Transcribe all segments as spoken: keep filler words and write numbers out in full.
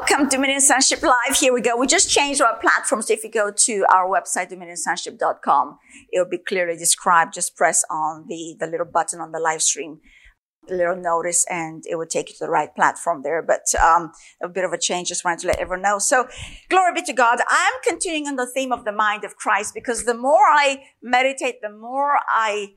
Welcome, Dominion Sonship Live. Here we go. We just changed our platform. So if you go to our website, dominion sonship dot com, it'll be clearly described. Just press on the, the little button on the live stream, the little notice, and it will take you to the right platform there. But um, a bit of a change. Just wanted to let everyone know. So glory be to God. I'm continuing on the theme of the mind of Christ, because the more I meditate, the more I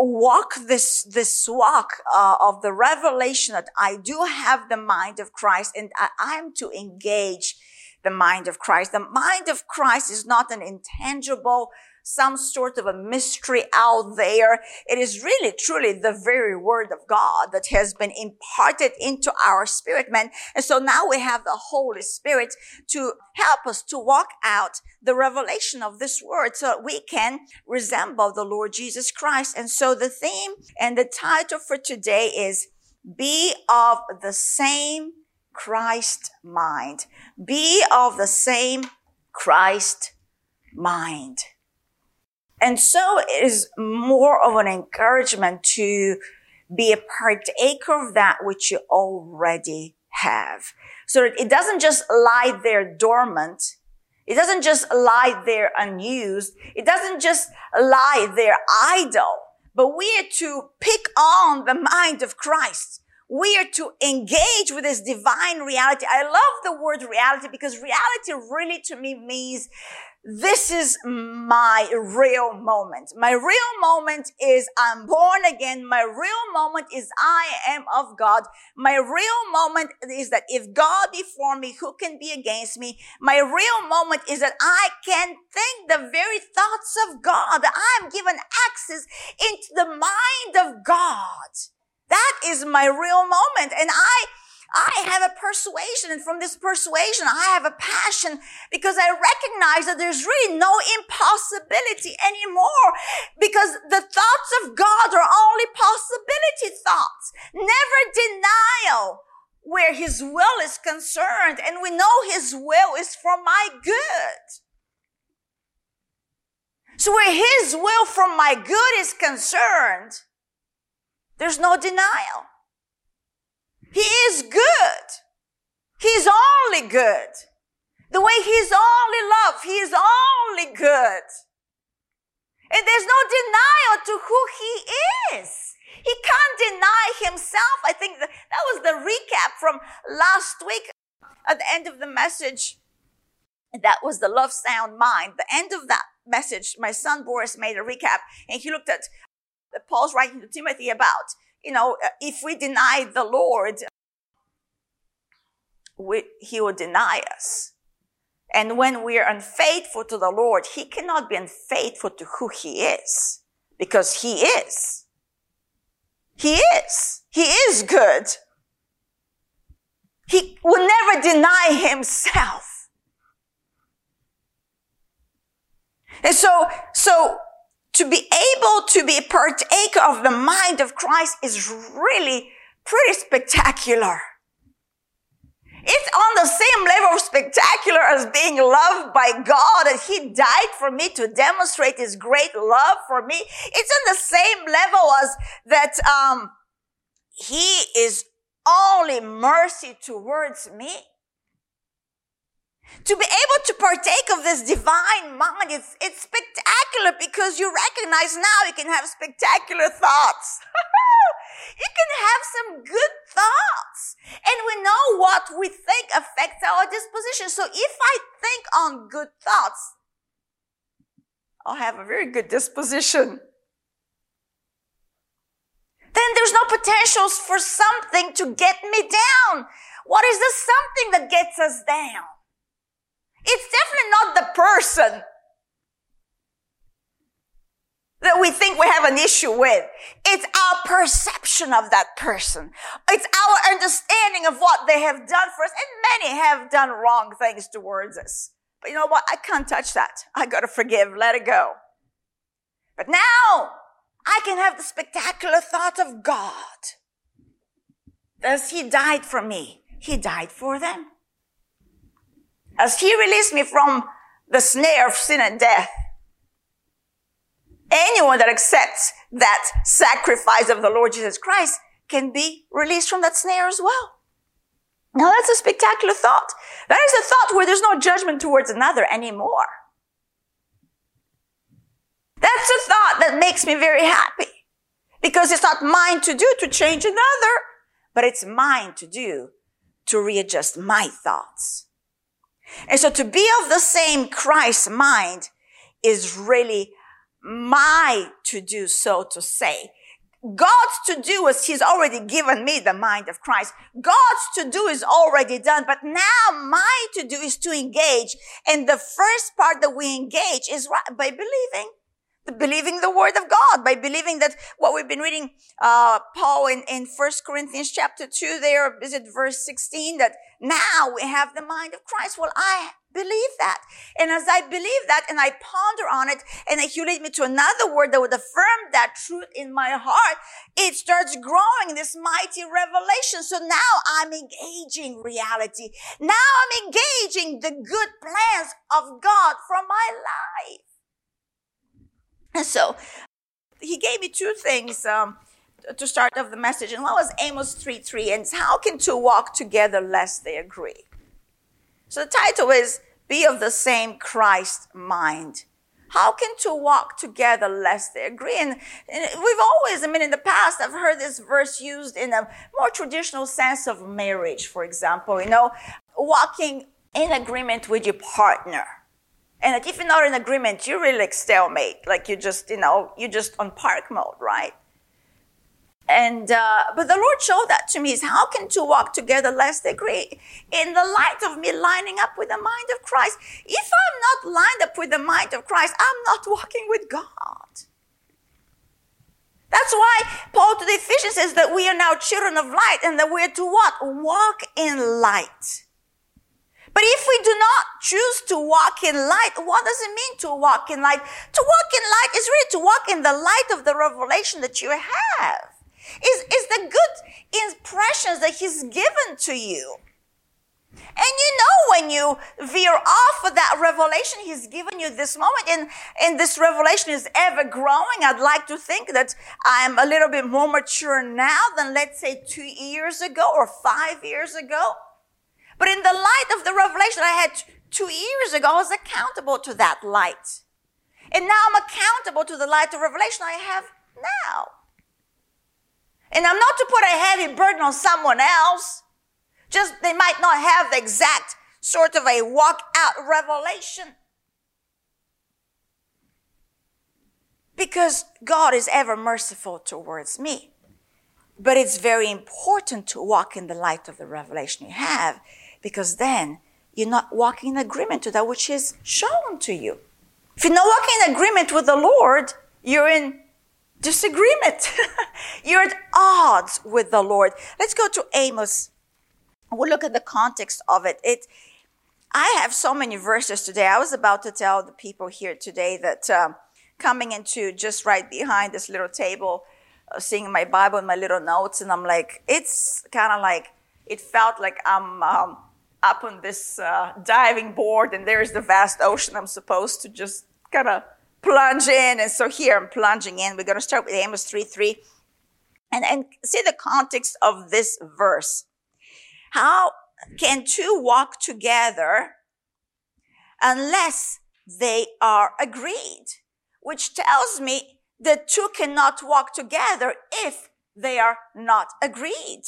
walk this this walk uh, of the revelation that I do have the mind of Christ, and I, I'm to engage the mind of Christ. The mind of Christ is not an intangible, some sort of a mystery out there. It is really, truly the very word of God that has been imparted into our spirit, man. And so now we have the Holy Spirit to help us to walk out the revelation of this word so that we can resemble the Lord Jesus Christ. And so the theme and the title for today is Be of the Same Christ Mind. Be of the same Christ mind. And so it is more of an encouragement to be a partaker of that which you already have. So that it doesn't just lie there dormant. It doesn't just lie there unused. It doesn't just lie there idle. But we are to pick on the mind of Christ. We are to engage with this divine reality. I love the word reality, because reality really to me means this is my real moment. My real moment is I'm born again. My real moment is I am of God. My real moment is that if God be for me, who can be against me? My real moment is that I can think the very thoughts of God. I am given access into the mind of God. That is my real moment. And I, I have a persuasion. And from this persuasion, I have a passion, because I recognize that there's really no impossibility anymore, because the thoughts of God are only possibility thoughts. Never denial where his will is concerned. And we know his will is for my good. So where his will for my good is concerned, there's no denial. He is good. He's only good. The way he's only love, he is only good. And there's no denial to who he is. He can't deny himself. I think that, that was the recap from last week at the end of the message. That was the love sound mind. The end of that message, my son Boris made a recap, and he looked at Paul's writing to Timothy about, you know, if we deny the Lord, we, he will deny us. And when we are unfaithful to the Lord, he cannot be unfaithful to who he is, because he is. He is. He is good. He will never deny himself. And so, so, to be able to be a partaker of the mind of Christ is really pretty spectacular. It's on the same level of spectacular as being loved by God, and he died for me to demonstrate his great love for me. It's on the same level as that um, he is only mercy towards me. To be able to partake of this divine mind, it's, it's spectacular, because you recognize now you can have spectacular thoughts. You can have some good thoughts. And we know what we think affects our disposition. So if I think on good thoughts, I'll have a very good disposition. Then there's no potentials for something to get me down. What is the something that gets us down? It's definitely not the person that we think we have an issue with. It's our perception of that person. It's our understanding of what they have done for us. And many have done wrong things towards us. But you know what? I can't touch that. I got to forgive. Let it go. But now I can have the spectacular thought of God. As he died for me, he died for them. As he released me from the snare of sin and death, anyone that accepts that sacrifice of the Lord Jesus Christ can be released from that snare as well. Now that's a spectacular thought. That is a thought where there's no judgment towards another anymore. That's a thought that makes me very happy, because it's not mine to do to change another, but it's mine to do to readjust my thoughts. And so to be of the same Christ mind is really my to do, so to say. God's to do is he's already given me the mind of Christ. God's to do is already done, but now my to do is to engage. And the first part that we engage is by believing. Believing the word of God, by believing that what we've been reading, uh, Paul in, in First Corinthians chapter two there, is it verse sixteen, that now we have the mind of Christ. Well, I believe that. And as I believe that and I ponder on it, and if you lead me to another word that would affirm that truth in my heart, it starts growing this mighty revelation. So now I'm engaging reality. Now I'm engaging the good plans of God for my life. And so he gave me two things um, to start off the message. And one was Amos three three, and how can two walk together lest they agree? So the title is, Be of the Same Christ Mind. How can two walk together lest they agree? And, and we've always, I mean, in the past, I've heard this verse used in a more traditional sense of marriage, for example, you know, walking in agreement with your partner. And that if you're not in agreement, you're really like stalemate, like you just, you know, you're just on park mode, right? And, uh, but the Lord showed that to me, is how can two walk together lest they agree? In the light of me lining up with the mind of Christ. If I'm not lined up with the mind of Christ, I'm not walking with God. That's why Paul to the Ephesians says that we are now children of light, and that we're to what? Walk in light. But if we do not choose to walk in light, what does it mean to walk in light? To walk in light is really to walk in the light of the revelation that you have. It's, it's the good impressions that he's given to you. And you know when you veer off of that revelation he's given you this moment, and, and this revelation is ever growing. I'd like to think that I'm a little bit more mature now than, let's say, two years ago or five years ago. But in the light of the revelation I had two years ago, I was accountable to that light. And now I'm accountable to the light of revelation I have now. And I'm not to put a heavy burden on someone else. Just they might not have the exact sort of a walk-out revelation. Because God is ever merciful towards me. But it's very important to walk in the light of the revelation you have, because then you're not walking in agreement to that which is shown to you. If you're not walking in agreement with the Lord, you're in disagreement. You're at odds with the Lord. Let's go to Amos. We'll look at the context of it. It I have so many verses today. I was about to tell the people here today that um, coming into just right behind this little table, uh, seeing my Bible and my little notes, and I'm like, it's kind of like, it felt like I'm um, up on this uh, diving board, and there's the vast ocean I'm supposed to just kind of plunge in. And so here I'm plunging in. We're going to start with Amos three three and, and see the context of this verse. How can two walk together unless they are agreed? Which tells me that two cannot walk together if they are not agreed.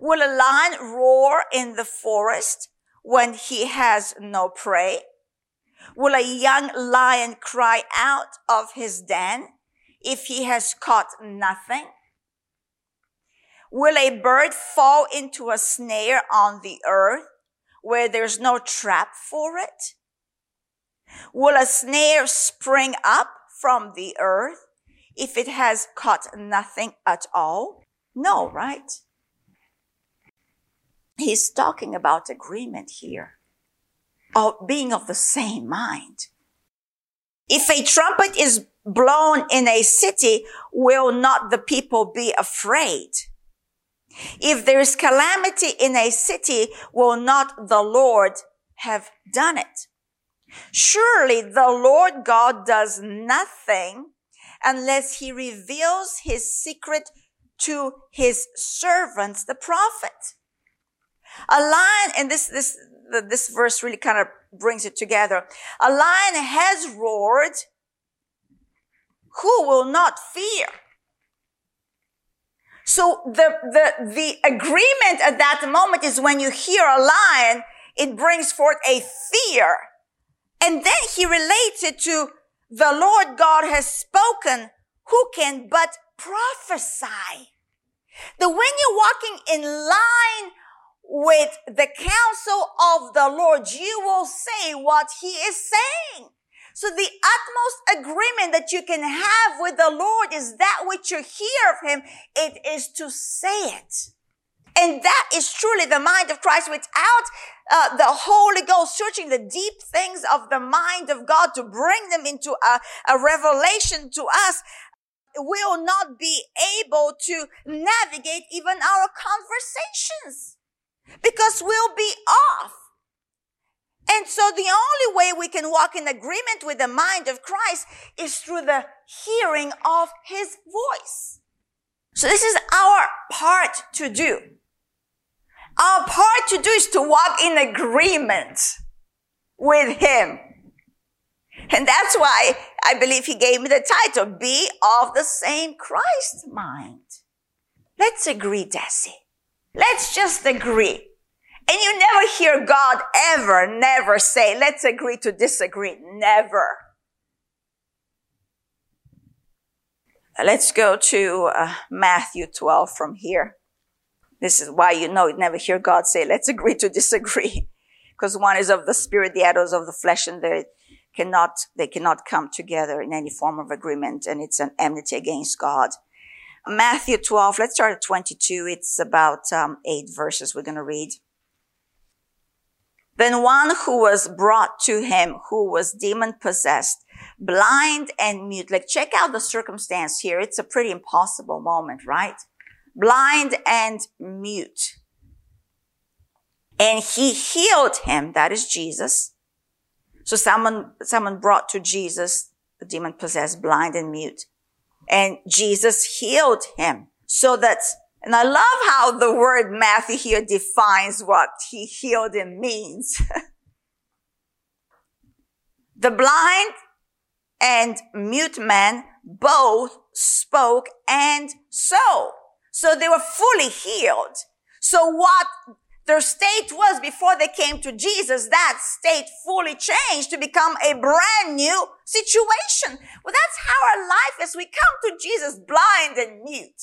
Will a lion roar in the forest when he has no prey? Will a young lion cry out of his den if he has caught nothing? Will a bird fall into a snare on the earth where there's no trap for it? Will a snare spring up from the earth if it has caught nothing at all? No, right? He's talking about agreement here, of being of the same mind. If a trumpet is blown in a city, will not the people be afraid? If there is calamity in a city, will not the Lord have done it? Surely the Lord God does nothing unless he reveals his secret to his servants, the prophet. A lion, and this, this, this verse really kind of brings it together. A lion has roared. Who will not fear? So the, the, the agreement at that moment is when you hear a lion, it brings forth a fear. And then he relates it to the Lord God has spoken. Who can but prophesy? That when you're walking in line with the counsel of the Lord, you will say what he is saying. So the utmost agreement that you can have with the Lord is that which you hear of him. It is to say it. And that is truly the mind of Christ. Without uh, the Holy Ghost searching the deep things of the mind of God to bring them into a, a revelation to us, we'll not be able to navigate even our conversations because we'll be off. And so the only way we can walk in agreement with the mind of Christ is through the hearing of his voice. So this is our part to do. Our part to do is to walk in agreement with him. And that's why I believe he gave me the title, Be of the Same Christ Mind. Let's agree, Deci. Let's just agree. And you never hear God ever, never say, let's agree to disagree. Never. Let's go to uh, Matthew twelve from here. This is why you know you never hear God say, let's agree to disagree. Because one is of the spirit, the other is of the flesh, and they cannot, they cannot come together in any form of agreement. And it's an enmity against God. Matthew twelve, let's start at twenty-two. It's about um, eight verses we're going to read. Then one who was brought to him, who was demon-possessed, blind and mute. Like, check out the circumstance here. It's a pretty impossible moment, right? Blind and mute. And he healed him. That is Jesus. So someone, someone brought to Jesus, the demon-possessed, blind and mute. And Jesus healed him. So that's, and I love how the word Matthew here defines what he healed him means. The blind and mute man both spoke and saw. So they were fully healed. So what their state was before they came to Jesus, that state fully changed to become a brand new situation. Well, that's how our life is. We come to Jesus blind and mute.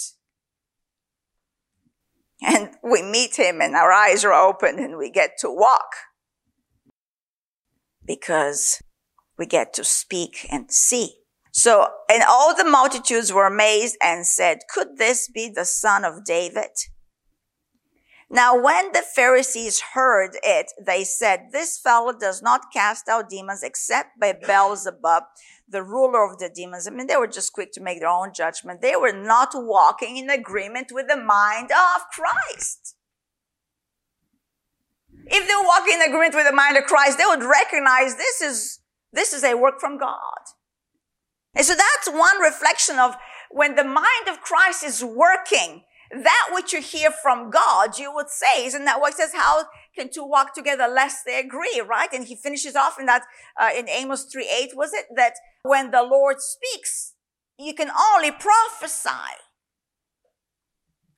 And we meet him and our eyes are open and we get to walk because we get to speak and see. So, and all the multitudes were amazed and said, could this be the son of David? Now, when the Pharisees heard it, they said, this fellow does not cast out demons except by Beelzebub, the ruler of the demons. I mean, they were just quick to make their own judgment. They were not walking in agreement with the mind of Christ. If they were walking in agreement with the mind of Christ, they would recognize this is, this is a work from God. And so that's one reflection of when the mind of Christ is working, that which you hear from God, you would say, isn't that what it says? How can two walk together lest they agree, right? And he finishes off in that, uh, in Amos three eight, was it? That when the Lord speaks, you can only prophesy.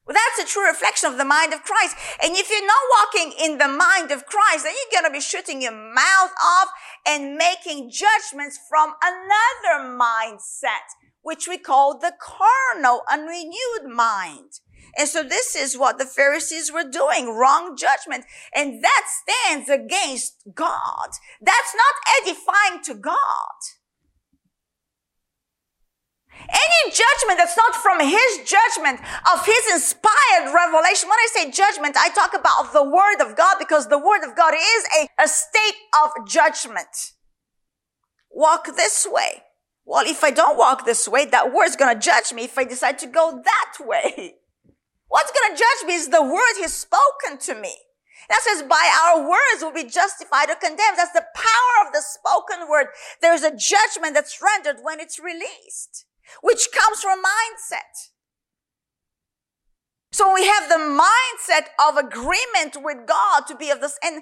Well, that's a true reflection of the mind of Christ. And if you're not walking in the mind of Christ, then you're going to be shooting your mouth off and making judgments from another mindset, which we call the carnal, unrenewed mind. And so this is what the Pharisees were doing, wrong judgment. And that stands against God. That's not edifying to God. Any judgment that's not from his judgment, of his inspired revelation. When I say judgment, I talk about the word of God, because the word of God is a, a state of judgment. Walk this way. Well, if I don't walk this way, that word's going to judge me if I decide to go that way. What's going to judge me is the word he's spoken to me. That says by our words we'll be justified or condemned. That's the power of the spoken word. There's a judgment that's rendered when it's released, which comes from mindset. So we have the mindset of agreement with God to be of this. And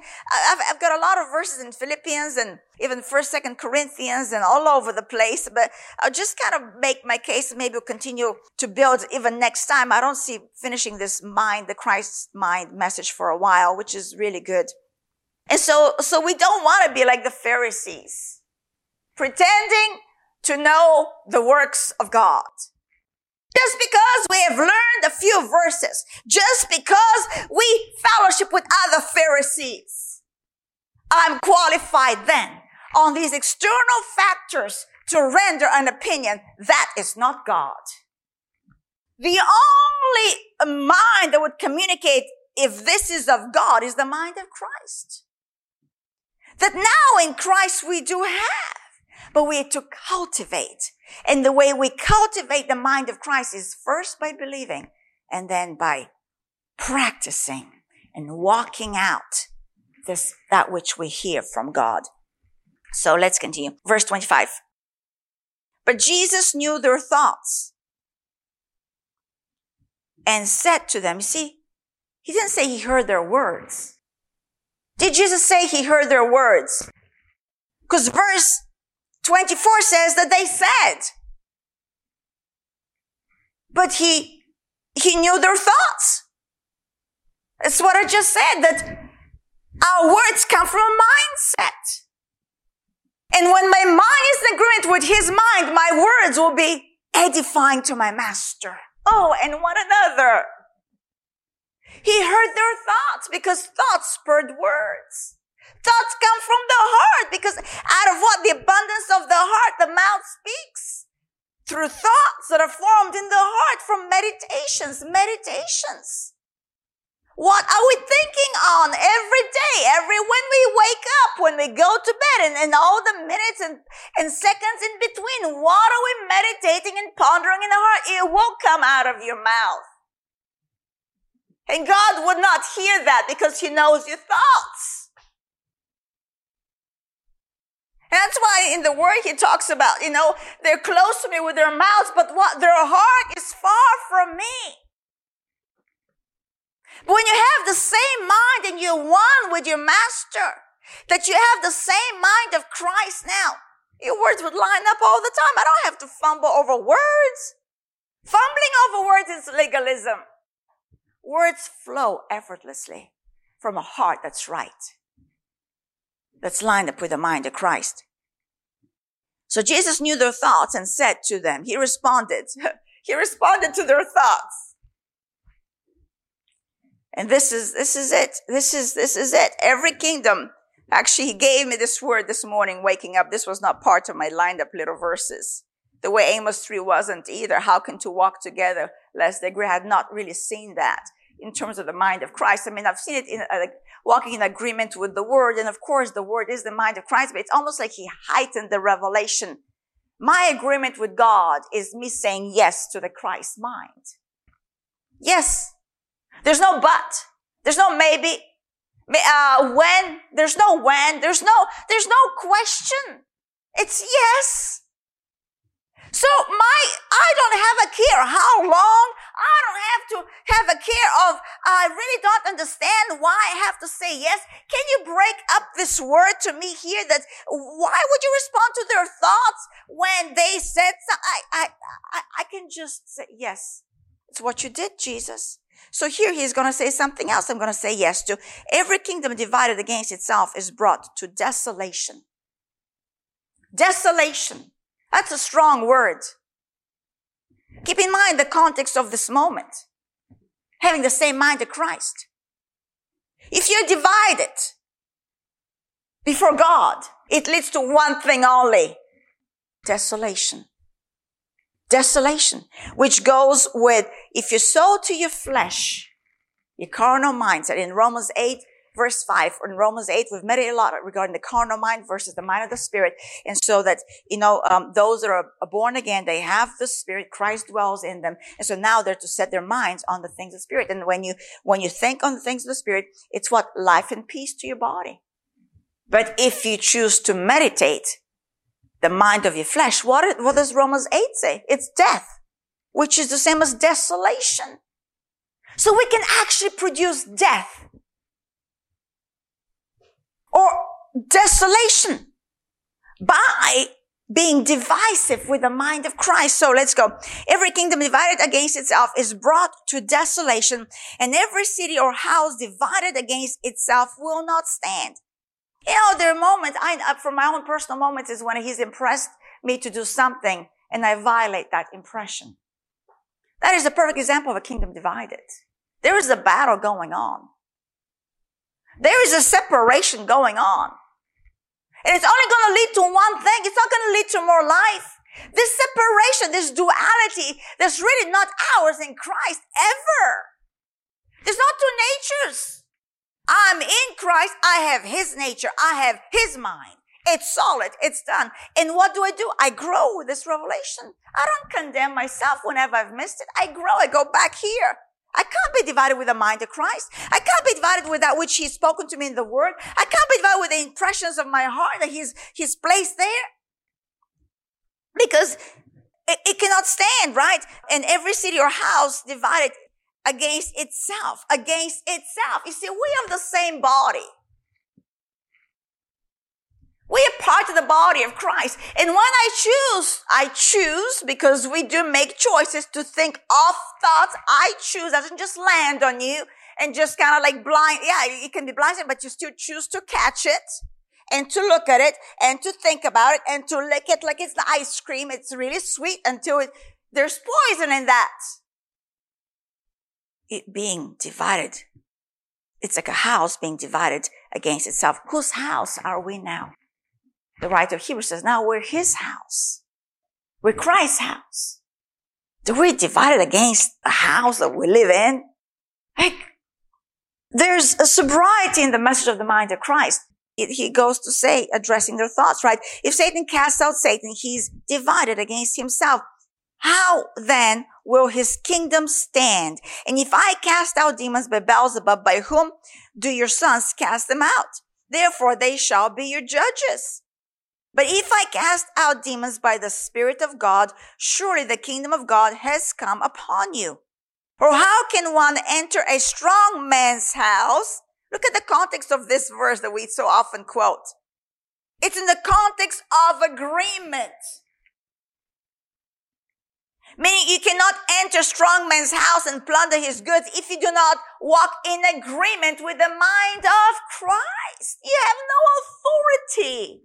I've, I've got a lot of verses in Philippians and even first, second Corinthians and all over the place. But I'll just kind of make my case. Maybe we'll continue to build even next time. I don't see finishing this mind, the Christ mind message for a while, which is really good. And so, so we don't want to be like the Pharisees, pretending to know the works of God. Just because we have learned a few verses, just because we fellowship with other Pharisees, I'm qualified then on these external factors to render an opinion. That is not God. The only mind that would communicate if this is of God is the mind of Christ. That now in Christ we do have, but we are to cultivate. And the way we cultivate the mind of Christ is first by believing and then by practicing and walking out this, that which we hear from God. So let's continue. Verse twenty-five. But Jesus knew their thoughts and said to them, you see, he didn't say he heard their words. Did Jesus say he heard their words? Because verse twenty-four says that they said, but he, he knew their thoughts. That's what I just said, that our words come from a mindset. And when my mind is in agreement with his mind, my words will be edifying to my master. Oh, and one another. He heard their thoughts because thoughts spurred words. Thoughts come from the heart, because out of what? The abundance of the heart, the mouth speaks. Through thoughts that are formed in the heart from meditations, meditations. What are we thinking on every day, every, when we wake up, when we go to bed, and, and all the minutes and, and seconds in between? What are we meditating and pondering in the heart? It will come out of your mouth. And God would not hear that because he knows your thoughts. That's why in the word he talks about, you know, they're close to me with their mouths, but what their heart is far from me. But when you have the same mind and you're one with your master, that you have the same mind of Christ now, your words would line up all the time. I don't have to fumble over words. Fumbling over words is legalism. Words flow effortlessly from a heart that's right. That's lined up with the mind of Christ. So Jesus knew their thoughts and said to them, he responded, he responded to their thoughts. And this is, this is it. This is, this is it. Every kingdom. Actually, he gave me this word this morning, waking up. This was not part of my lined up little verses. The way Amos three wasn't either. How can two walk together lest they agree? I had not really seen that in terms of the mind of Christ. I mean, I've seen it in uh, walking in agreement with the word. And of course, the word is the mind of Christ, but it's almost like he heightened the revelation. My agreement with God is me saying yes to the Christ mind. Yes. There's no but. There's no maybe. Uh, when. There's no when. There's no, there's no question. It's yes. So my, I don't have a care how long. I don't have to have a care of, I really don't understand why I have to say yes. Can you break up this word to me here? That why would you respond to their thoughts when they said something? I, I, I, I can just say yes. It's what you did, Jesus. So here he's going to say something else I'm going to say yes to. Every kingdom divided against itself is brought to desolation. Desolation. That's a strong word. Keep in mind the context of this moment. Having the same mind of Christ. If you're divided before God, it leads to one thing only. Desolation. Desolation. Which goes with, if you sow to your flesh, your carnal mindset. In Romans eight, verse five, in Romans eight, we've met it a lot regarding the carnal mind versus the mind of the Spirit. And so that, you know, um, those that are born again, they have the Spirit, Christ dwells in them. And so now they're to set their minds on the things of the Spirit. And when you, when you think on the things of the Spirit, it's what? Life and peace to your body. But if you choose to meditate the mind of your flesh, what, what does Romans eight say? It's death, which is the same as desolation. So we can actually produce death or desolation by being divisive with the mind of Christ. So let's go. Every kingdom divided against itself is brought to desolation, and every city or house divided against itself will not stand. You know, there are moments, I, from my own personal moments, is when he's impressed me to do something and I violate that impression. That is a perfect example of a kingdom divided. There is a battle going on. There is a separation going on. And it's only going to lead to one thing. It's not going to lead to more life. This separation, this duality, that's really not ours in Christ ever. There's not two natures. I'm in Christ. I have his nature. I have his mind. It's solid. It's done. And what do I do? I grow with this revelation. I don't condemn myself whenever I've missed it. I grow. I go back here. I can't be divided with the mind of Christ. I can't be divided with that which he's spoken to me in the word. I can't be divided with the impressions of my heart that he's, he's placed there. Because it, it cannot stand, right? And every city or house divided against itself, against itself. You see, we are the same body. We are part of the body of Christ. And when I choose, I choose, because we do make choices to think of thoughts. I choose, doesn't just land on you and just kind of like blind. Yeah, it can be blinded, but you still choose to catch it and to look at it and to think about it and to lick it like it's the ice cream. It's really sweet until it, there's poison in that. It being divided. It's like a house being divided against itself. Whose house are we now? The writer of Hebrews says, now we're his house. We're Christ's house. Do we divide it against a house that we live in? Like, there's a sobriety in the message of the mind of Christ. It, he goes to say, addressing their thoughts, right? If Satan casts out Satan, he's divided against himself. How then will his kingdom stand? And if I cast out demons by Beelzebub, by whom do your sons cast them out? Therefore they shall be your judges. But if I cast out demons by the Spirit of God, surely the kingdom of God has come upon you. Or how can one enter a strong man's house? Look at the context of this verse that we so often quote. It's in the context of agreement. Meaning you cannot enter strong man's house and plunder his goods if you do not walk in agreement with the mind of Christ. You have no authority.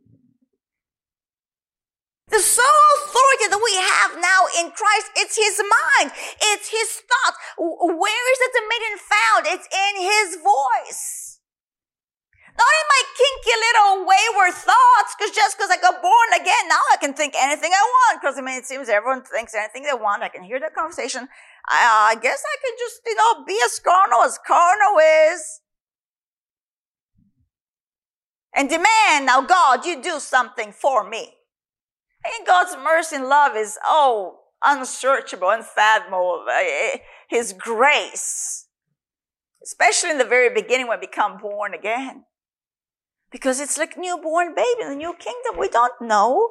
The sole authority that we have now in Christ, it's his mind. It's his thought. Where is the dominion found? It's in his voice. Not in my kinky little wayward thoughts, because just because I got born again, now I can think anything I want. Because, I mean, it seems everyone thinks anything they want. I can hear that conversation. I, uh, I guess I can just, you know, be as carnal as carnal is. And demand, now, God, you do something for me. And God's mercy and love is, oh, unsearchable, unfathomable. His grace, especially in the very beginning when we become born again. Because it's like newborn baby in the new kingdom. We don't know.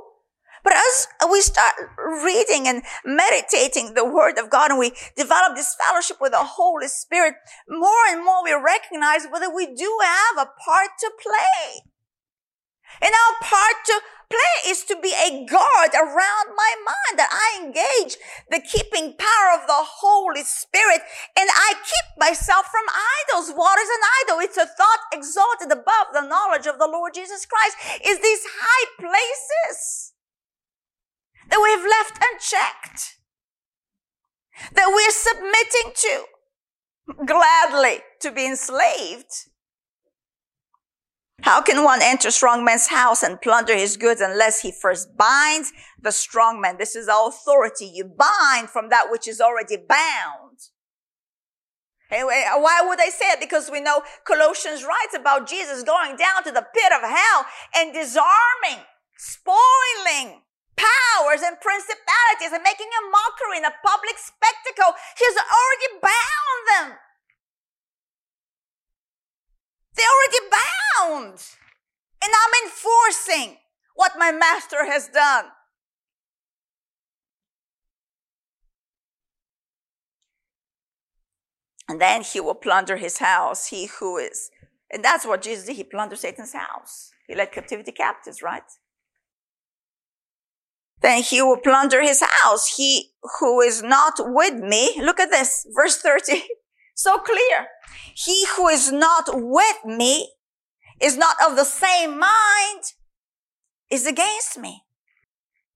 But as we start reading and meditating the word of God and we develop this fellowship with the Holy Spirit, more and more we recognize whether we do have a part to play. And our part to play is to be a guard around my mind, that I engage the keeping power of the Holy Spirit, and I keep myself from idols. What is an idol? It's a thought exalted above the knowledge of the Lord Jesus Christ. It's these high places that we've left unchecked, that we're submitting to, gladly to be enslaved. How can one enter strong man's house and plunder his goods unless he first binds the strong man? This is our authority. You bind from that which is already bound. Anyway, why would I say it? Because we know Colossians writes about Jesus going down to the pit of hell and disarming, spoiling powers and principalities and making a mockery and a public spectacle. He's already bound them. They're already bound, and I'm enforcing what my master has done. And then he will plunder his house, he who is. And that's what Jesus did. He plundered Satan's house. He led captivity captives, right? Then he will plunder his house, he who is not with me. Look at this, verse thirty, so clear. He who is not with me is not of the same mind, is against me,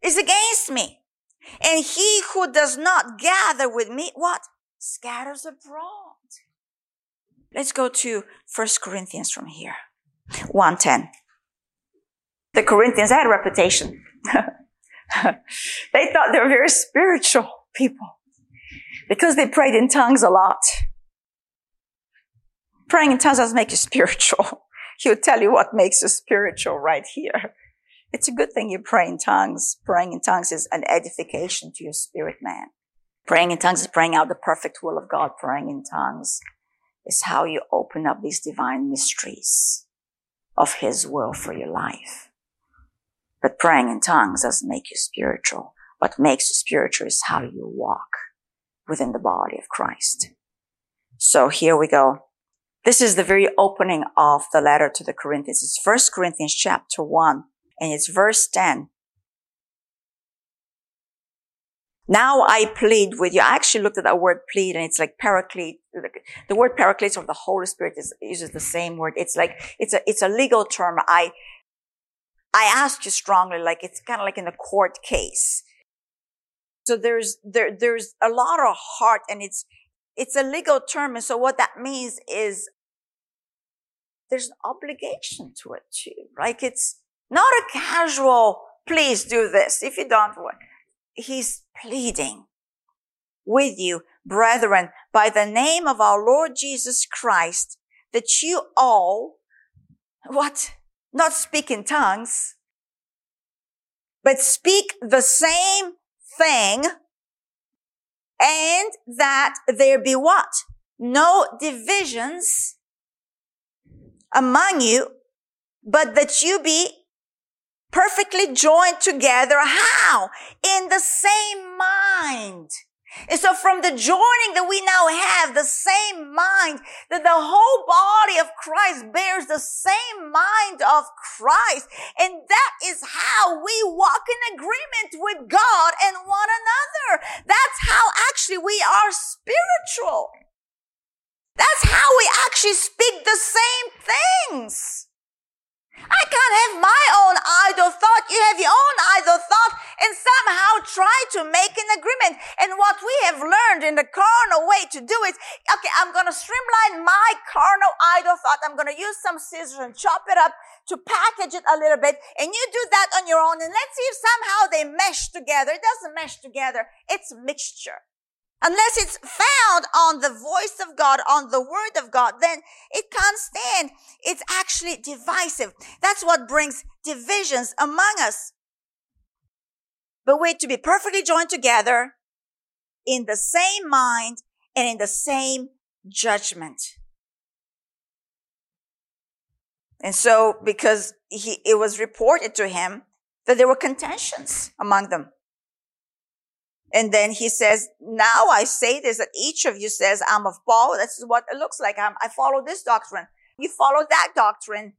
is against me. And he who does not gather with me, what? Scatters abroad. Let's go to First Corinthians from here, one ten. The Corinthians had a reputation. They thought they were very spiritual people because they prayed in tongues a lot. Praying in tongues doesn't make you spiritual. He'll tell you what makes you spiritual right here. It's a good thing you pray in tongues. Praying in tongues is an edification to your spirit, man. Praying in tongues is praying out the perfect will of God. Praying in tongues is how you open up these divine mysteries of His will for your life. But praying in tongues doesn't make you spiritual. What makes you spiritual is how you walk within the body of Christ. So here we go. This is the very opening of the letter to the Corinthians. It's First Corinthians chapter one, and it's verse ten. Now I plead with you. I actually looked at that word plead, and it's like paraclete. The word paraclete of the Holy Spirit is, uses the same word. It's like, it's a, it's a legal term. I, I ask you strongly, like it's kind of like in a court case. So there's, there, there's a lot of heart, and it's, it's a legal term. And so what that means is there's an obligation to it too. Like it's not a casual, please do this. If you don't, what? He's pleading with you, brethren, by the name of our Lord Jesus Christ, that you all, what? Not speak in tongues, but speak the same thing, and that there be what? No divisions among you, but that you be perfectly joined together. How? In the same mind. And so from the joining that we now have, the same mind, that the whole body of Christ bears the same mind of Christ. And that is how we walk in agreement with God and one another. That's how actually we are spiritual. That's how we actually speak the same things. I can't have my own idle thought. You have your own idle thought, and somehow try to make an agreement. And what we have learned in the carnal way to do is, okay, I'm going to streamline my carnal idle thought. I'm going to use some scissors and chop it up to package it a little bit. And you do that on your own. And let's see if somehow they mesh together. It doesn't mesh together. It's mixture. Unless it's found on the voice of God, on the word of God, then it can't stand. It's actually divisive. That's what brings divisions among us. But we're to be perfectly joined together in the same mind and in the same judgment. And so, because he, it was reported to him that there were contentions among them. And then he says, now I say this, that each of you says, I'm of Paul. That's what it looks like. I'm, I follow this doctrine. You follow that doctrine.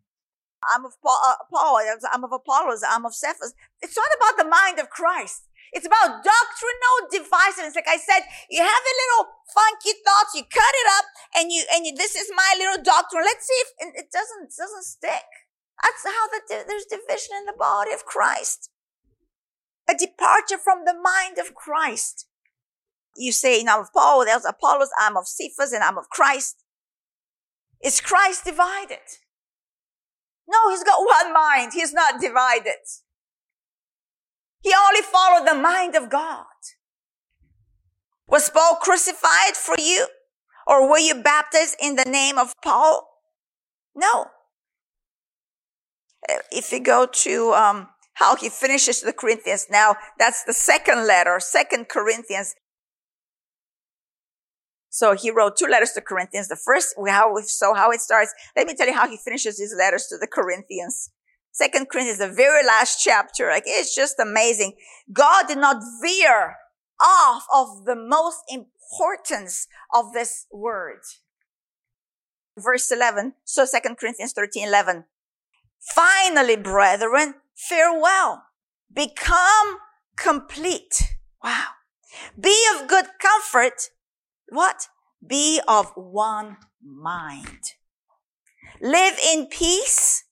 I'm of Paul, uh, Paul. I'm of Apollos. I'm of Cephas. It's not about the mind of Christ. It's about doctrinal divisiveness. Like I said, you have a little funky thought. You cut it up and you, and you, this is my little doctrine. Let's see if and it doesn't, doesn't stick. That's how the, there's division in the body of Christ. A departure from the mind of Christ. You say, I'm of Paul, there's Apollos, I'm of Cephas, and I'm of Christ. Is Christ divided? No, he's got one mind. He's not divided. He only followed the mind of God. Was Paul crucified for you? Or were you baptized in the name of Paul? No. If you go to... um how he finishes the Corinthians. Now, that's the second letter, Second Corinthians. So he wrote two letters to Corinthians. The first, how so how it starts. Let me tell you how he finishes his letters to the Corinthians. Second Corinthians, the very last chapter. Like, it's just amazing. God did not veer off of the most important importance of this word. Verse eleven, so Second Corinthians thirteen eleven. Finally, brethren, farewell. Become complete. Wow. Be of good comfort. What? Be of one mind. Live in peace,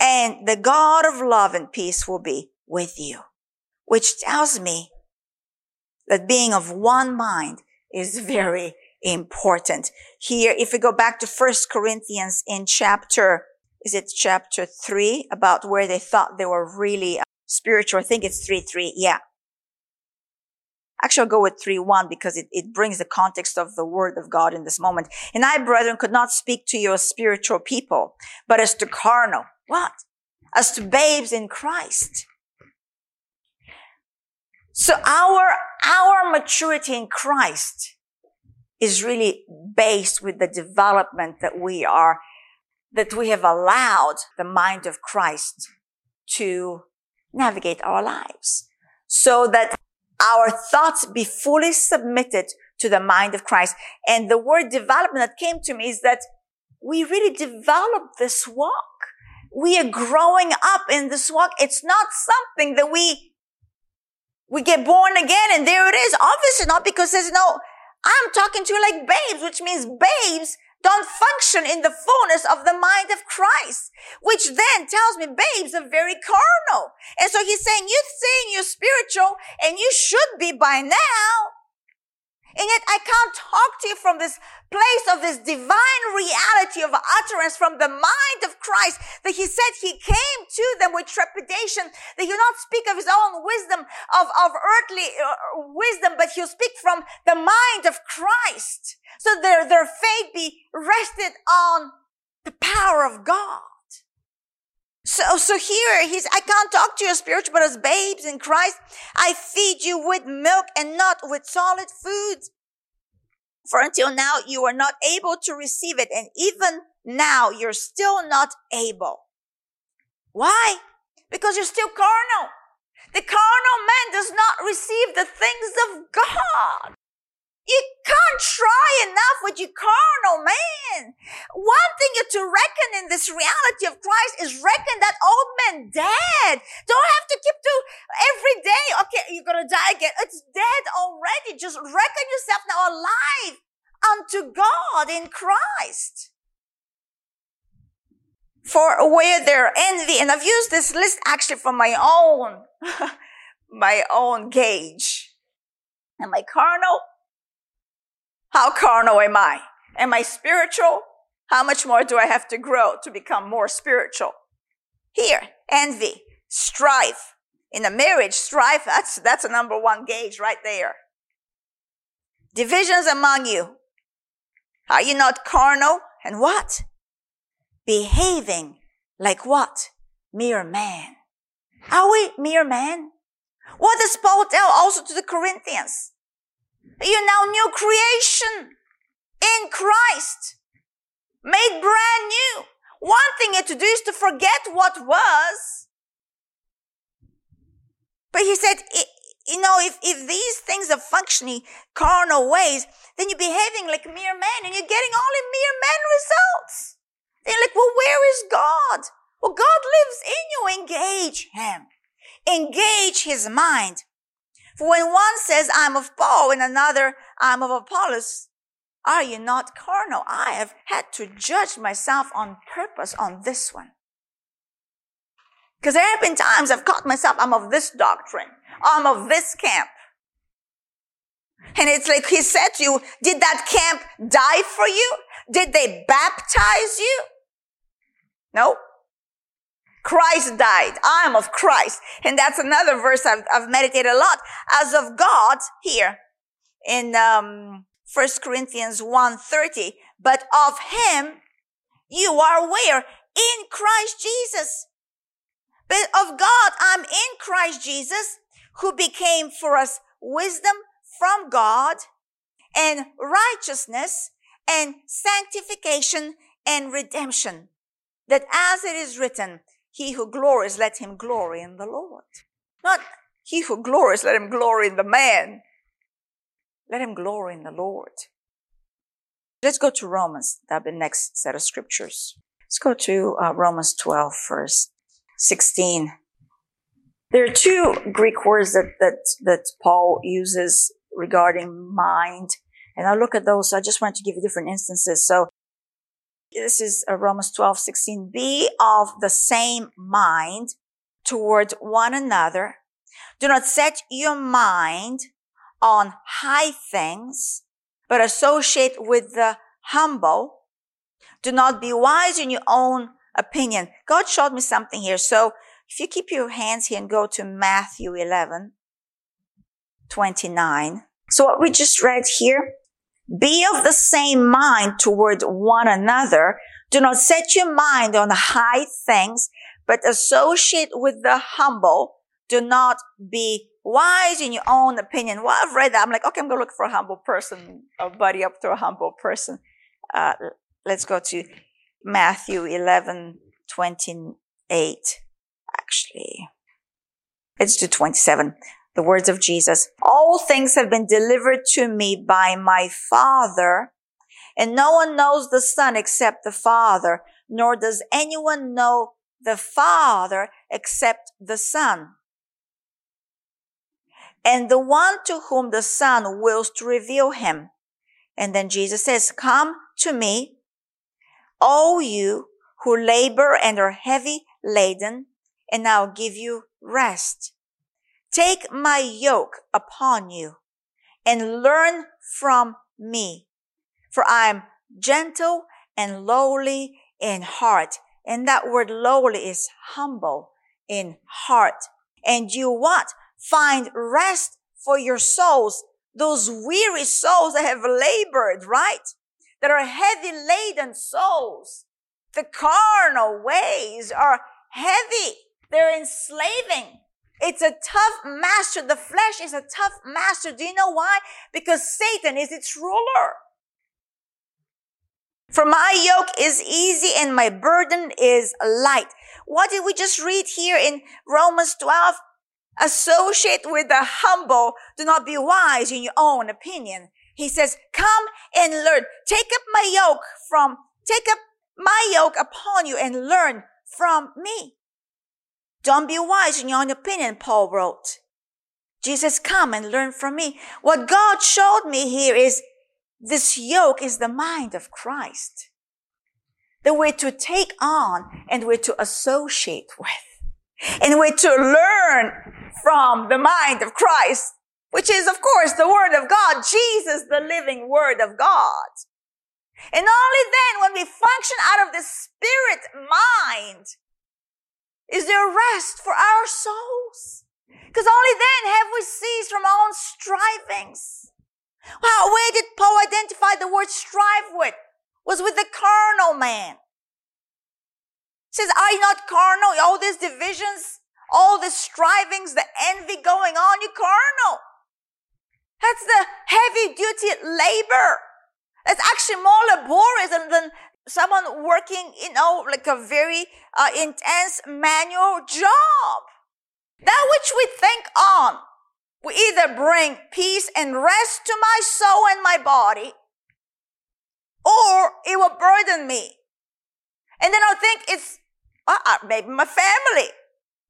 and the God of love and peace will be with you. Which tells me that being of one mind is very important. Here, if we go back to First Corinthians in chapter, is it chapter three, about where they thought they were really spiritual? I think it's three three, yeah. Actually, I'll go with three one because it, it brings the context of the word of God in this moment. And I, brethren, could not speak to you as spiritual people, but as to carnal. What? As to babes in Christ. So our, our maturity in Christ is really based with the development that we are, that we have allowed the mind of Christ to navigate our lives so that our thoughts be fully submitted to the mind of Christ. And the word development that came to me is that we really develop this walk. We are growing up in this walk. It's not something that we, we get born again and there it is. Obviously not, because there's no, I'm talking to you like babes, which means babes don't function in the fullness of the mind of Christ, which then tells me babes are very carnal. And so he's saying, you're saying you're spiritual and you should be by now. And yet I can't talk to you from this place of this divine reality of utterance from the mind of Christ, that he said he came to them with trepidation, that he'll not speak of his own wisdom, of, of earthly wisdom, but he'll speak from the mind of Christ. So their, their faith be rested on the power of God. So, so here he's, I can't talk to you as spiritual, but as babes in Christ. I feed you with milk and not with solid food. For until now, you are not able to receive it. And even now, you're still not able. Why? Because you're still carnal. The carnal man does not receive the things of God. You can't try enough with your carnal man. One thing you're to reckon in this reality of Christ is reckon that old man dead. Don't have to keep to every day. Okay, you're going to die again. It's dead already. Just reckon yourself now alive unto God in Christ. For where there envy, and I've used this list actually for my own, my own gauge. Am I carnal? How carnal am I? Am I spiritual? How much more do I have to grow to become more spiritual? Here, envy, strife. In a marriage, strife, that's, that's a number one gauge right there. Divisions among you. Are you not carnal? And what? Behaving like what? Mere man. Are we mere man? What does Paul tell also to the Corinthians? You're now new creation in Christ, made brand new. One thing you have to do is to forget what was. But he said, you know, if, if these things are functioning carnal ways, then you're behaving like mere men and you're getting all in mere men results. They're like, well, where is God? Well, God lives in you. Engage him. Engage his mind. For when one says, I'm of Paul, and another, I'm of Apollos, are you not carnal? I have had to judge myself on purpose on this one. Because there have been times I've caught myself, I'm of this doctrine, I'm of this camp. And it's like he said to you, did that camp die for you? Did they baptize you? No. Christ died. I am of Christ. And that's another verse I've, I've meditated a lot. As of God, here in um, First Corinthians one thirty, but of him you are where? In Christ Jesus. But of God, I'm in Christ Jesus, who became for us wisdom from God and righteousness and sanctification and redemption. That as it is written, he who glories, let him glory in the Lord. Not he who glories, let him glory in the man. Let him glory in the Lord. Let's go to Romans, that'll be the next set of scriptures. Let's go to uh, Romans twelve, verse sixteen. There are two Greek words that, that, that Paul uses regarding mind. And I'll look at those. I just wanted to give you different instances. So this is uh, Romans twelve, sixteen. Be of the same mind toward one another. Do not set your mind on high things, but associate with the humble. Do not be wise in your own opinion. God showed me something here. So if you keep your hands here and go to Matthew eleven, twenty-nine. So what we just read here, be of the same mind toward one another. Do not set your mind on high things, but associate with the humble. Do not be wise in your own opinion. Well, I've read that. I'm like, okay, I'm going to look for a humble person, a buddy up to a humble person. Uh, Let's go to Matthew eleven, twenty-eight. Actually, let's do twenty-seven. The words of Jesus. All things have been delivered to me by my Father, and no one knows the Son except the Father, nor does anyone know the Father except the Son, and the one to whom the Son wills to reveal him. And then Jesus says, come to me, all you who labor and are heavy laden, and I'll give you rest. Take my yoke upon you and learn from me, for I am gentle and lowly in heart. And that word lowly is humble in heart. And you what? Find rest for your souls, those weary souls that have labored, right? That are heavy laden souls. The carnal ways are heavy. They're enslaving. It's a tough master. The flesh is a tough master. Do you know why? Because Satan is its ruler. For my yoke is easy and my burden is light. What did we just read here in Romans twelve? Associate with the humble. Do not be wise in your own opinion. He says, come and learn. Take up my yoke from, take up my yoke upon you and learn from me. Don't be wise in your own opinion, Paul wrote. Jesus, come and learn from me. What God showed me here is this yoke is the mind of Christ that we're to take on and we're to associate with. And we're to learn from the mind of Christ, which is, of course, the Word of God, Jesus, the living Word of God. And only then, when we function out of the spirit mind, is there rest for our souls. Because only then have we ceased from our own strivings. Wow, where did Paul identify the word strive with? Was with the carnal man. He says, are you not carnal? All these divisions, all the strivings, the envy going on, you're carnal. That's the heavy-duty labor. That's actually more laborious than, than someone working, you know, like a very uh, intense manual job. That which we think on will either bring peace and rest to my soul and my body, or it will burden me. And then I'll think it's uh, maybe my family.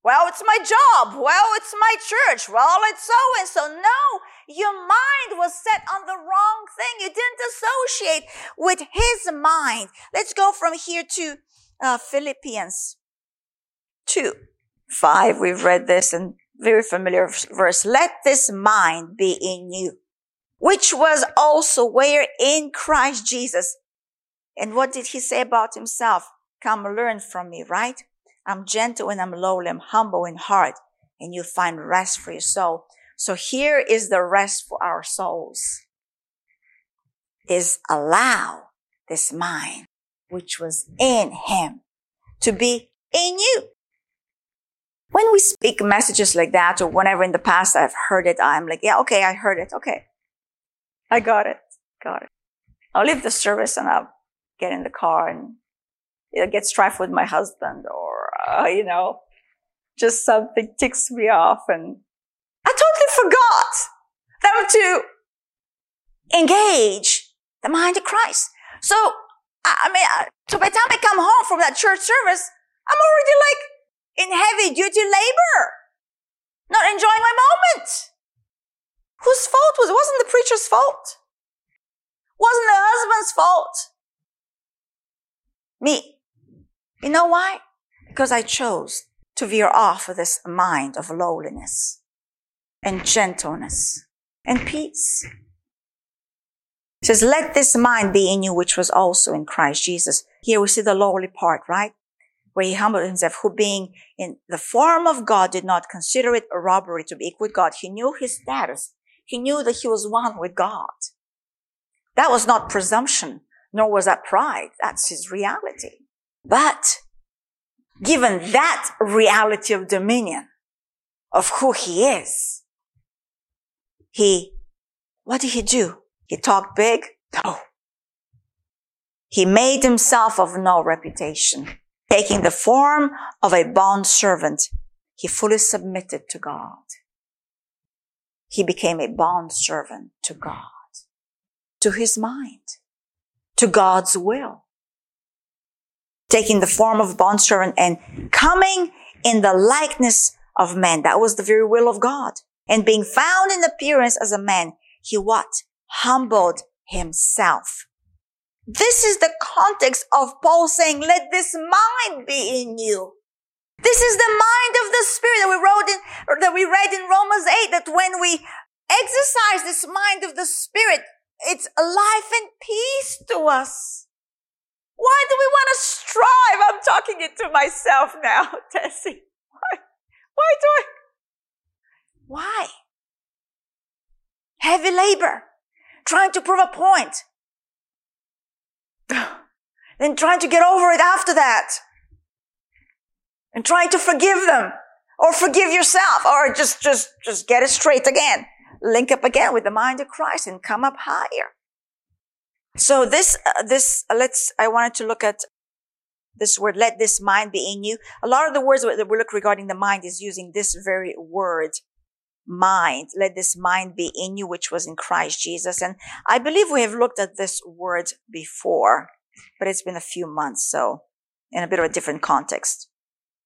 Well, it's my job. Well, it's my church. Well, it's so-and-so. No, your mind was set on the wrong thing. You didn't associate with his mind. Let's go from here to uh, Philippians two, five. We've read this and very familiar verse. Let this mind be in you, which was also where in Christ Jesus. And what did he say about himself? Come learn from me, right? I'm gentle and I'm lowly, I'm humble in heart, and you'll find rest for your soul. So here is the rest for our souls, is allow this mind, which was in him, to be in you. When we speak messages like that, or whenever in the past I've heard it, I'm like, yeah, okay, I heard it. Okay, I got it, got it. I'll leave the service and I'll get in the car and I'll get strife with my husband or Uh, you know, just something ticks me off. And I totally forgot that I'm to engage the mind of Christ. So, I mean, so by the time I come home from that church service, I'm already like in heavy duty labor, not enjoying my moment. Whose fault was it? Wasn't the preacher's fault? Wasn't the husband's fault? Me. You know why? Because I chose to veer off of this mind of lowliness and gentleness and peace. It says, let this mind be in you, which was also in Christ Jesus. Here we see the lowly part, right? Where he humbled himself, who being in the form of God did not consider it a robbery to be equal with God. He knew his status. He knew that he was one with God. That was not presumption, nor was that pride. That's his reality. But given that reality of dominion, of who he is, he, what did he do? He talked big? No. He made himself of no reputation. Taking the form of a bondservant, he fully submitted to God. He became a bondservant to God, to his mind, to God's will. Taking the form of bondservant and coming in the likeness of man. That was the very will of God. And being found in appearance as a man, he what? Humbled himself. This is the context of Paul saying, let this mind be in you. This is the mind of the Spirit that we wrote in, or that we read in Romans eight, that when we exercise this mind of the Spirit, it's life and peace to us. Why do we want to strive? I'm talking it to myself now, Deci. Why? Why do I? Why? Heavy labor, trying to prove a point, then trying to get over it after that, and trying to forgive them, or forgive yourself, or just, just, just get it straight again. Link up again with the mind of Christ and come up higher. So this, uh, this, uh, let's, I wanted to look at this word, let this mind be in you. A lot of the words that we look regarding the mind is using this very word, mind. Let this mind be in you, which was in Christ Jesus. And I believe we have looked at this word before, but it's been a few months, so in a bit of a different context.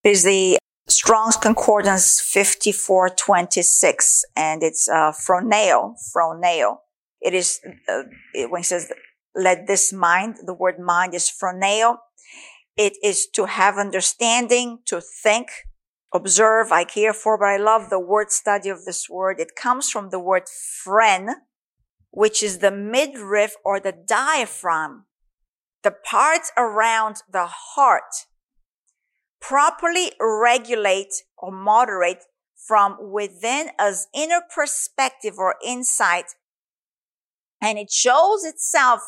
Here's the Strong's Concordance fifty-four twenty-six, and it's uh, froneo, froneo. It is, uh, it, when it says, let this mind, the word mind is froneo. It is to have understanding, to think, observe, I care for, but I love the word study of this word. It comes from the word phren, which is the midriff or the diaphragm, the part around the heart. Properly regulate or moderate from within as inner perspective or insight. And it shows itself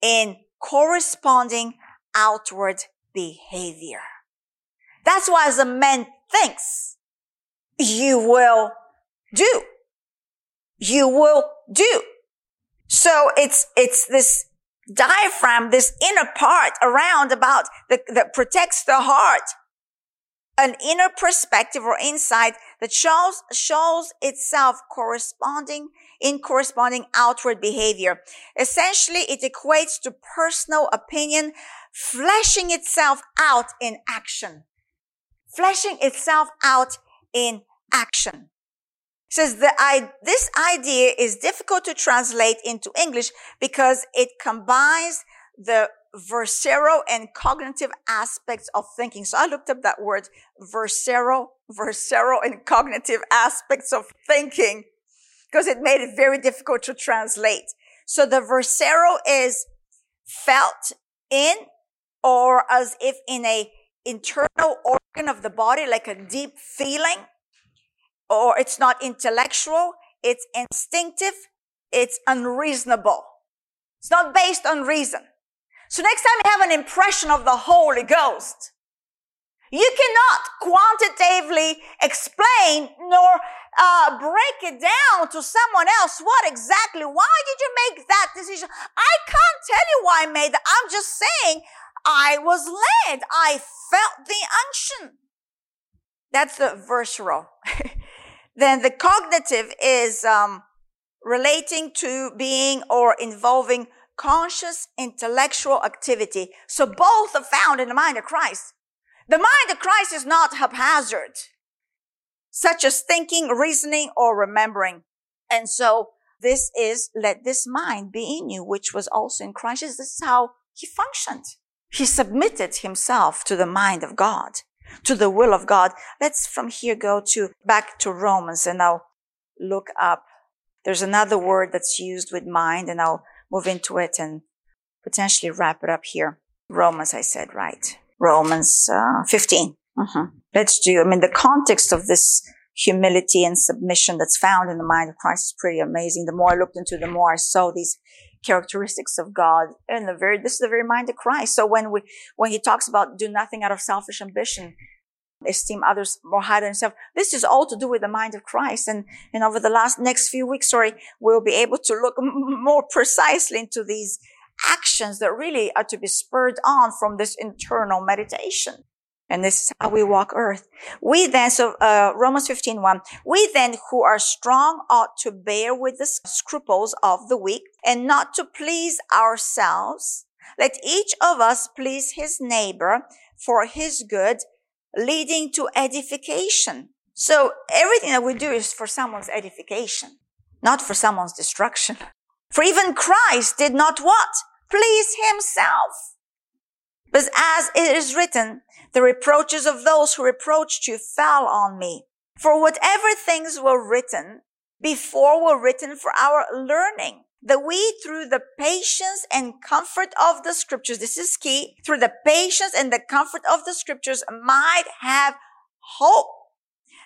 in corresponding outward behavior. That's why as a man thinks, you will do. You will do. So it's, it's this diaphragm, this inner part around about that, that protects the heart. An inner perspective or insight that shows, shows itself corresponding in corresponding outward behavior. Essentially, it equates to personal opinion, fleshing itself out in action. Fleshing itself out in action. It says that I, this idea is difficult to translate into English because it combines the versero and cognitive aspects of thinking. So I looked up that word, versero, versero and cognitive aspects of thinking, because it made it very difficult to translate. So the versero is felt in, or as if in a internal organ of the body, like a deep feeling, or it's not intellectual, it's instinctive, it's unreasonable. It's not based on reason. So next time you have an impression of the Holy Ghost, you cannot quantitatively explain nor uh, break it down to someone else. What exactly? Why did you make that decision? I can't tell you why I made that. I'm just saying I was led. I felt the unction. That's the versatile. Then the cognitive is um, relating to being or involving conscious intellectual activity. So both are found in the mind of Christ. The mind of Christ is not haphazard, such as thinking, reasoning, or remembering. And so this is, let this mind be in you, which was also in Christ. This is how he functioned. He submitted himself to the mind of God, to the will of God. Let's from here go to back to Romans, and I'll look up. There's another word that's used with mind, and I'll move into it and potentially wrap it up here. Romans, I said, right? Romans uh, fifteen. Uh-huh. Let's do, I mean, the context of this humility and submission that's found in the mind of Christ is pretty amazing. The more I looked into it, the more I saw these characteristics of God. And the very, this is the very mind of Christ. So when we, when he talks about do nothing out of selfish ambition, esteem others more higher than self, this is all to do with the mind of Christ. And, and over the last next few weeks, sorry, we'll be able to look m- more precisely into these actions that really are to be spurred on from this internal meditation. And this is how we walk earth. We then, so uh, Romans fifteen one, we then who are strong ought to bear with the scruples of the weak and not to please ourselves. Let each of us please his neighbor for his good, leading to edification. So everything that we do is for someone's edification, not for someone's destruction. For even Christ did not what? Please himself. But as it is written, the reproaches of those who reproached you fell on me. For whatever things were written before were written for our learning, that we through the patience and comfort of the scriptures, this is key, through the patience and the comfort of the scriptures might have hope.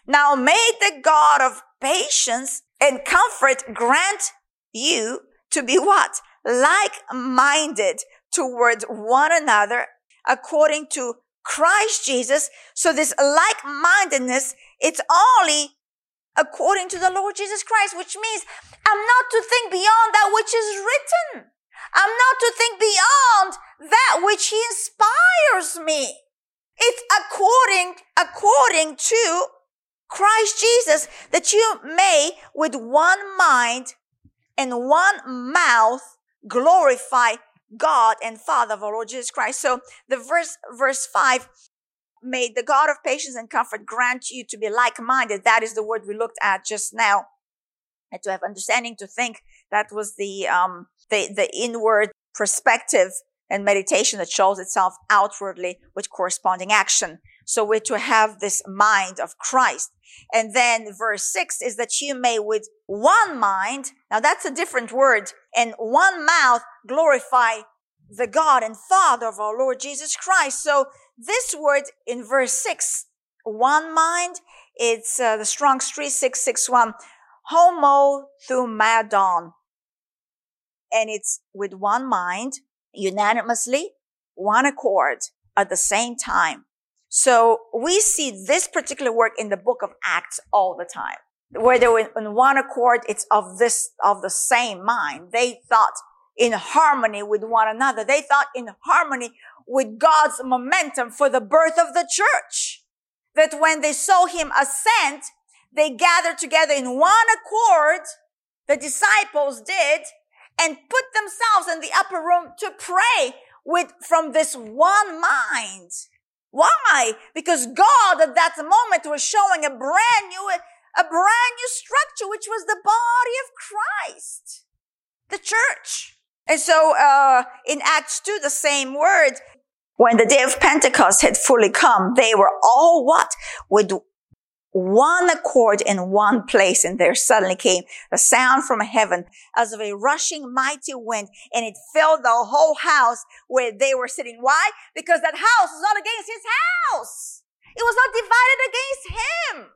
Now may the God of patience and comfort grant you to be what? Like-minded towards one another according to Christ Jesus. So this like-mindedness, it's only according to the Lord Jesus Christ, which means I'm not to think beyond that which is written. I'm not to think beyond that which he inspires me. It's according, according to Christ Jesus, that you may with one mind and one mouth glorify God and Father of our Lord Jesus Christ. So the verse, verse five, may the God of patience and comfort grant you to be like-minded. That is the word we looked at just now. And to have understanding, to think. That was the, um, the, the inward perspective and meditation that shows itself outwardly with corresponding action. So we're to have this mind of Christ. And then verse six is that you may with one mind, now that's a different word, and one mouth glorify the God and Father of our Lord Jesus Christ. So this word in verse six, one mind, it's uh, the Strong's three six six one, Homo thumadon. And it's with one mind, unanimously, one accord, at the same time. So we see this particular work in the book of Acts all the time. Where they were in one accord, it's of this, of the same mind. They thought in harmony with one another. They thought in harmony with God's momentum for the birth of the church. That when they saw him ascend, they gathered together in one accord, the disciples did, and put themselves in the upper room to pray with, from this one mind. Why? Because God at that moment was showing a brand new, a brand new structure, which was the body of Christ, the church. And so, uh, in Acts two, the same word, when the day of Pentecost had fully come, they were all what? With one accord in one place. And there suddenly came a sound from heaven as of a rushing mighty wind, and it filled the whole house where they were sitting. Why? Because that house was not against his house. It was not divided against him.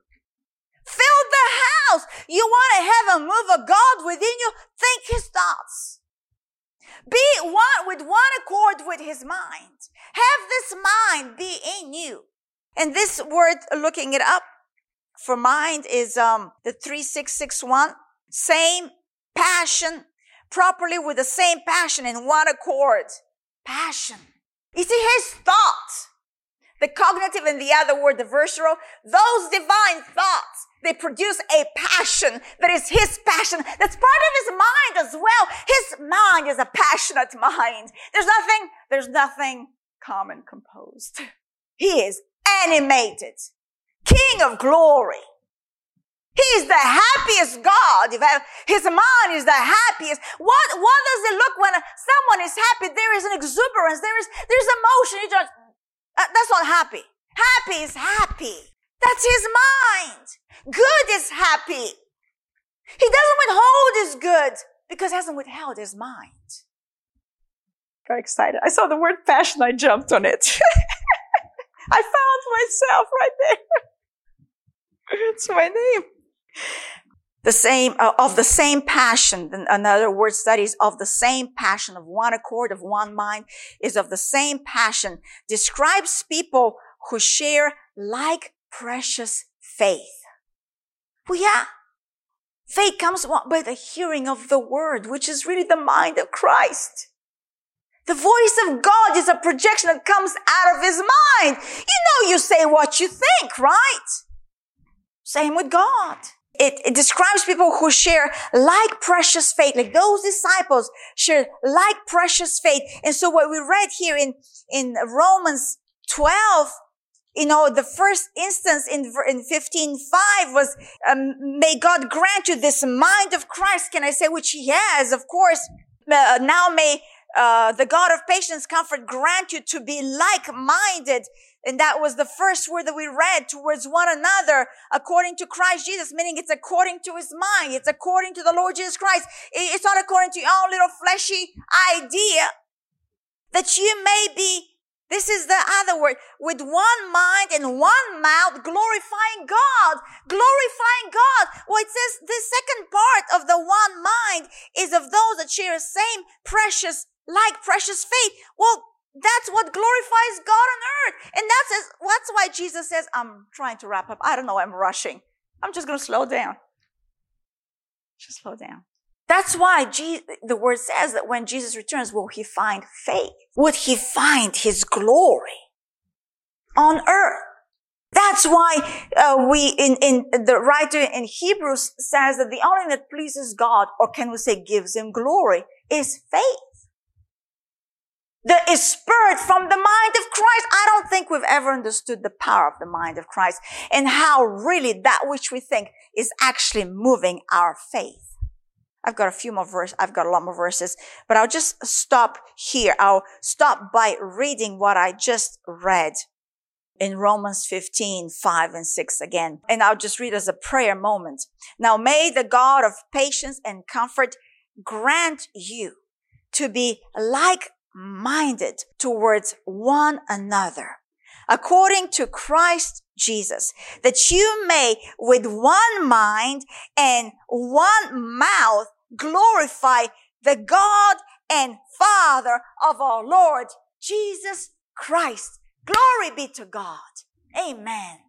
Fill the house. You want to have a move of God within you? Think his thoughts. Be one with one accord with his mind. Have this mind be in you. And this word, looking it up for mind, is um the three six six one. Same passion, properly with the same passion in one accord. Passion. You see, his thoughts. The cognitive and the other word, the visceral, those divine thoughts, they produce a passion that is his passion. That's part of his mind as well. His mind is a passionate mind. There's nothing, there's nothing calm and composed. He is animated, King of glory. He is the happiest God. His mind is the happiest. What, what does it look when someone is happy? There is an exuberance. There is, there's emotion. You just, uh, that's not happy. Happy is happy. That's his mind. Good is happy. He doesn't withhold his good because he hasn't withheld his mind. Very excited. I saw the word passion. I jumped on it. I found myself right there. It's my name. The same, uh, of the same passion, another word studies, of the same passion, of one accord, of one mind, is of the same passion, describes people who share like precious faith. Well, yeah, faith comes by the hearing of the word, which is really the mind of Christ. The voice of God is a projection that comes out of his mind. You know, you say what you think, right? Same with God. It, it describes people who share like precious faith, like those disciples shared like precious faith. And so what we read here in, in Romans twelve, you know, the first instance in, in fifteen five was, um, may God grant you this mind of Christ, can I say, which he has, of course. Uh, now may, uh, the God of patience, comfort, grant you to be like-minded. And that was the first word that we read, towards one another, according to Christ Jesus, meaning it's according to his mind. It's according to the Lord Jesus Christ. It's not according to your own little fleshy idea that you may be, this is the other word, with one mind and one mouth, glorifying God, glorifying God. Well, it says the second part of the one mind is of those that share the same precious, like precious faith. Well, that's what glorifies God on earth. And that's, that's why Jesus says, I'm trying to wrap up. I don't know. I'm rushing. I'm just going to slow down. Just slow down. That's why Jesus, the word says that when Jesus returns, will he find faith? Would he find his glory on earth? That's why uh, we, in, in the writer in Hebrews says that the only thing that pleases God, or can we say gives him glory, is faith. The spirit from the mind of Christ. I don't think we've ever understood the power of the mind of Christ and how really that which we think is actually moving our faith. I've got a few more verses. I've got a lot more verses, but I'll just stop here. I'll stop by reading what I just read in Romans fifteen, five and six again. And I'll just read as a prayer moment. Now may the God of patience and comfort grant you to be like minded towards one another, according to Christ Jesus, that you may with one mind and one mouth glorify the God and Father of our Lord Jesus Christ. Glory be to God. Amen.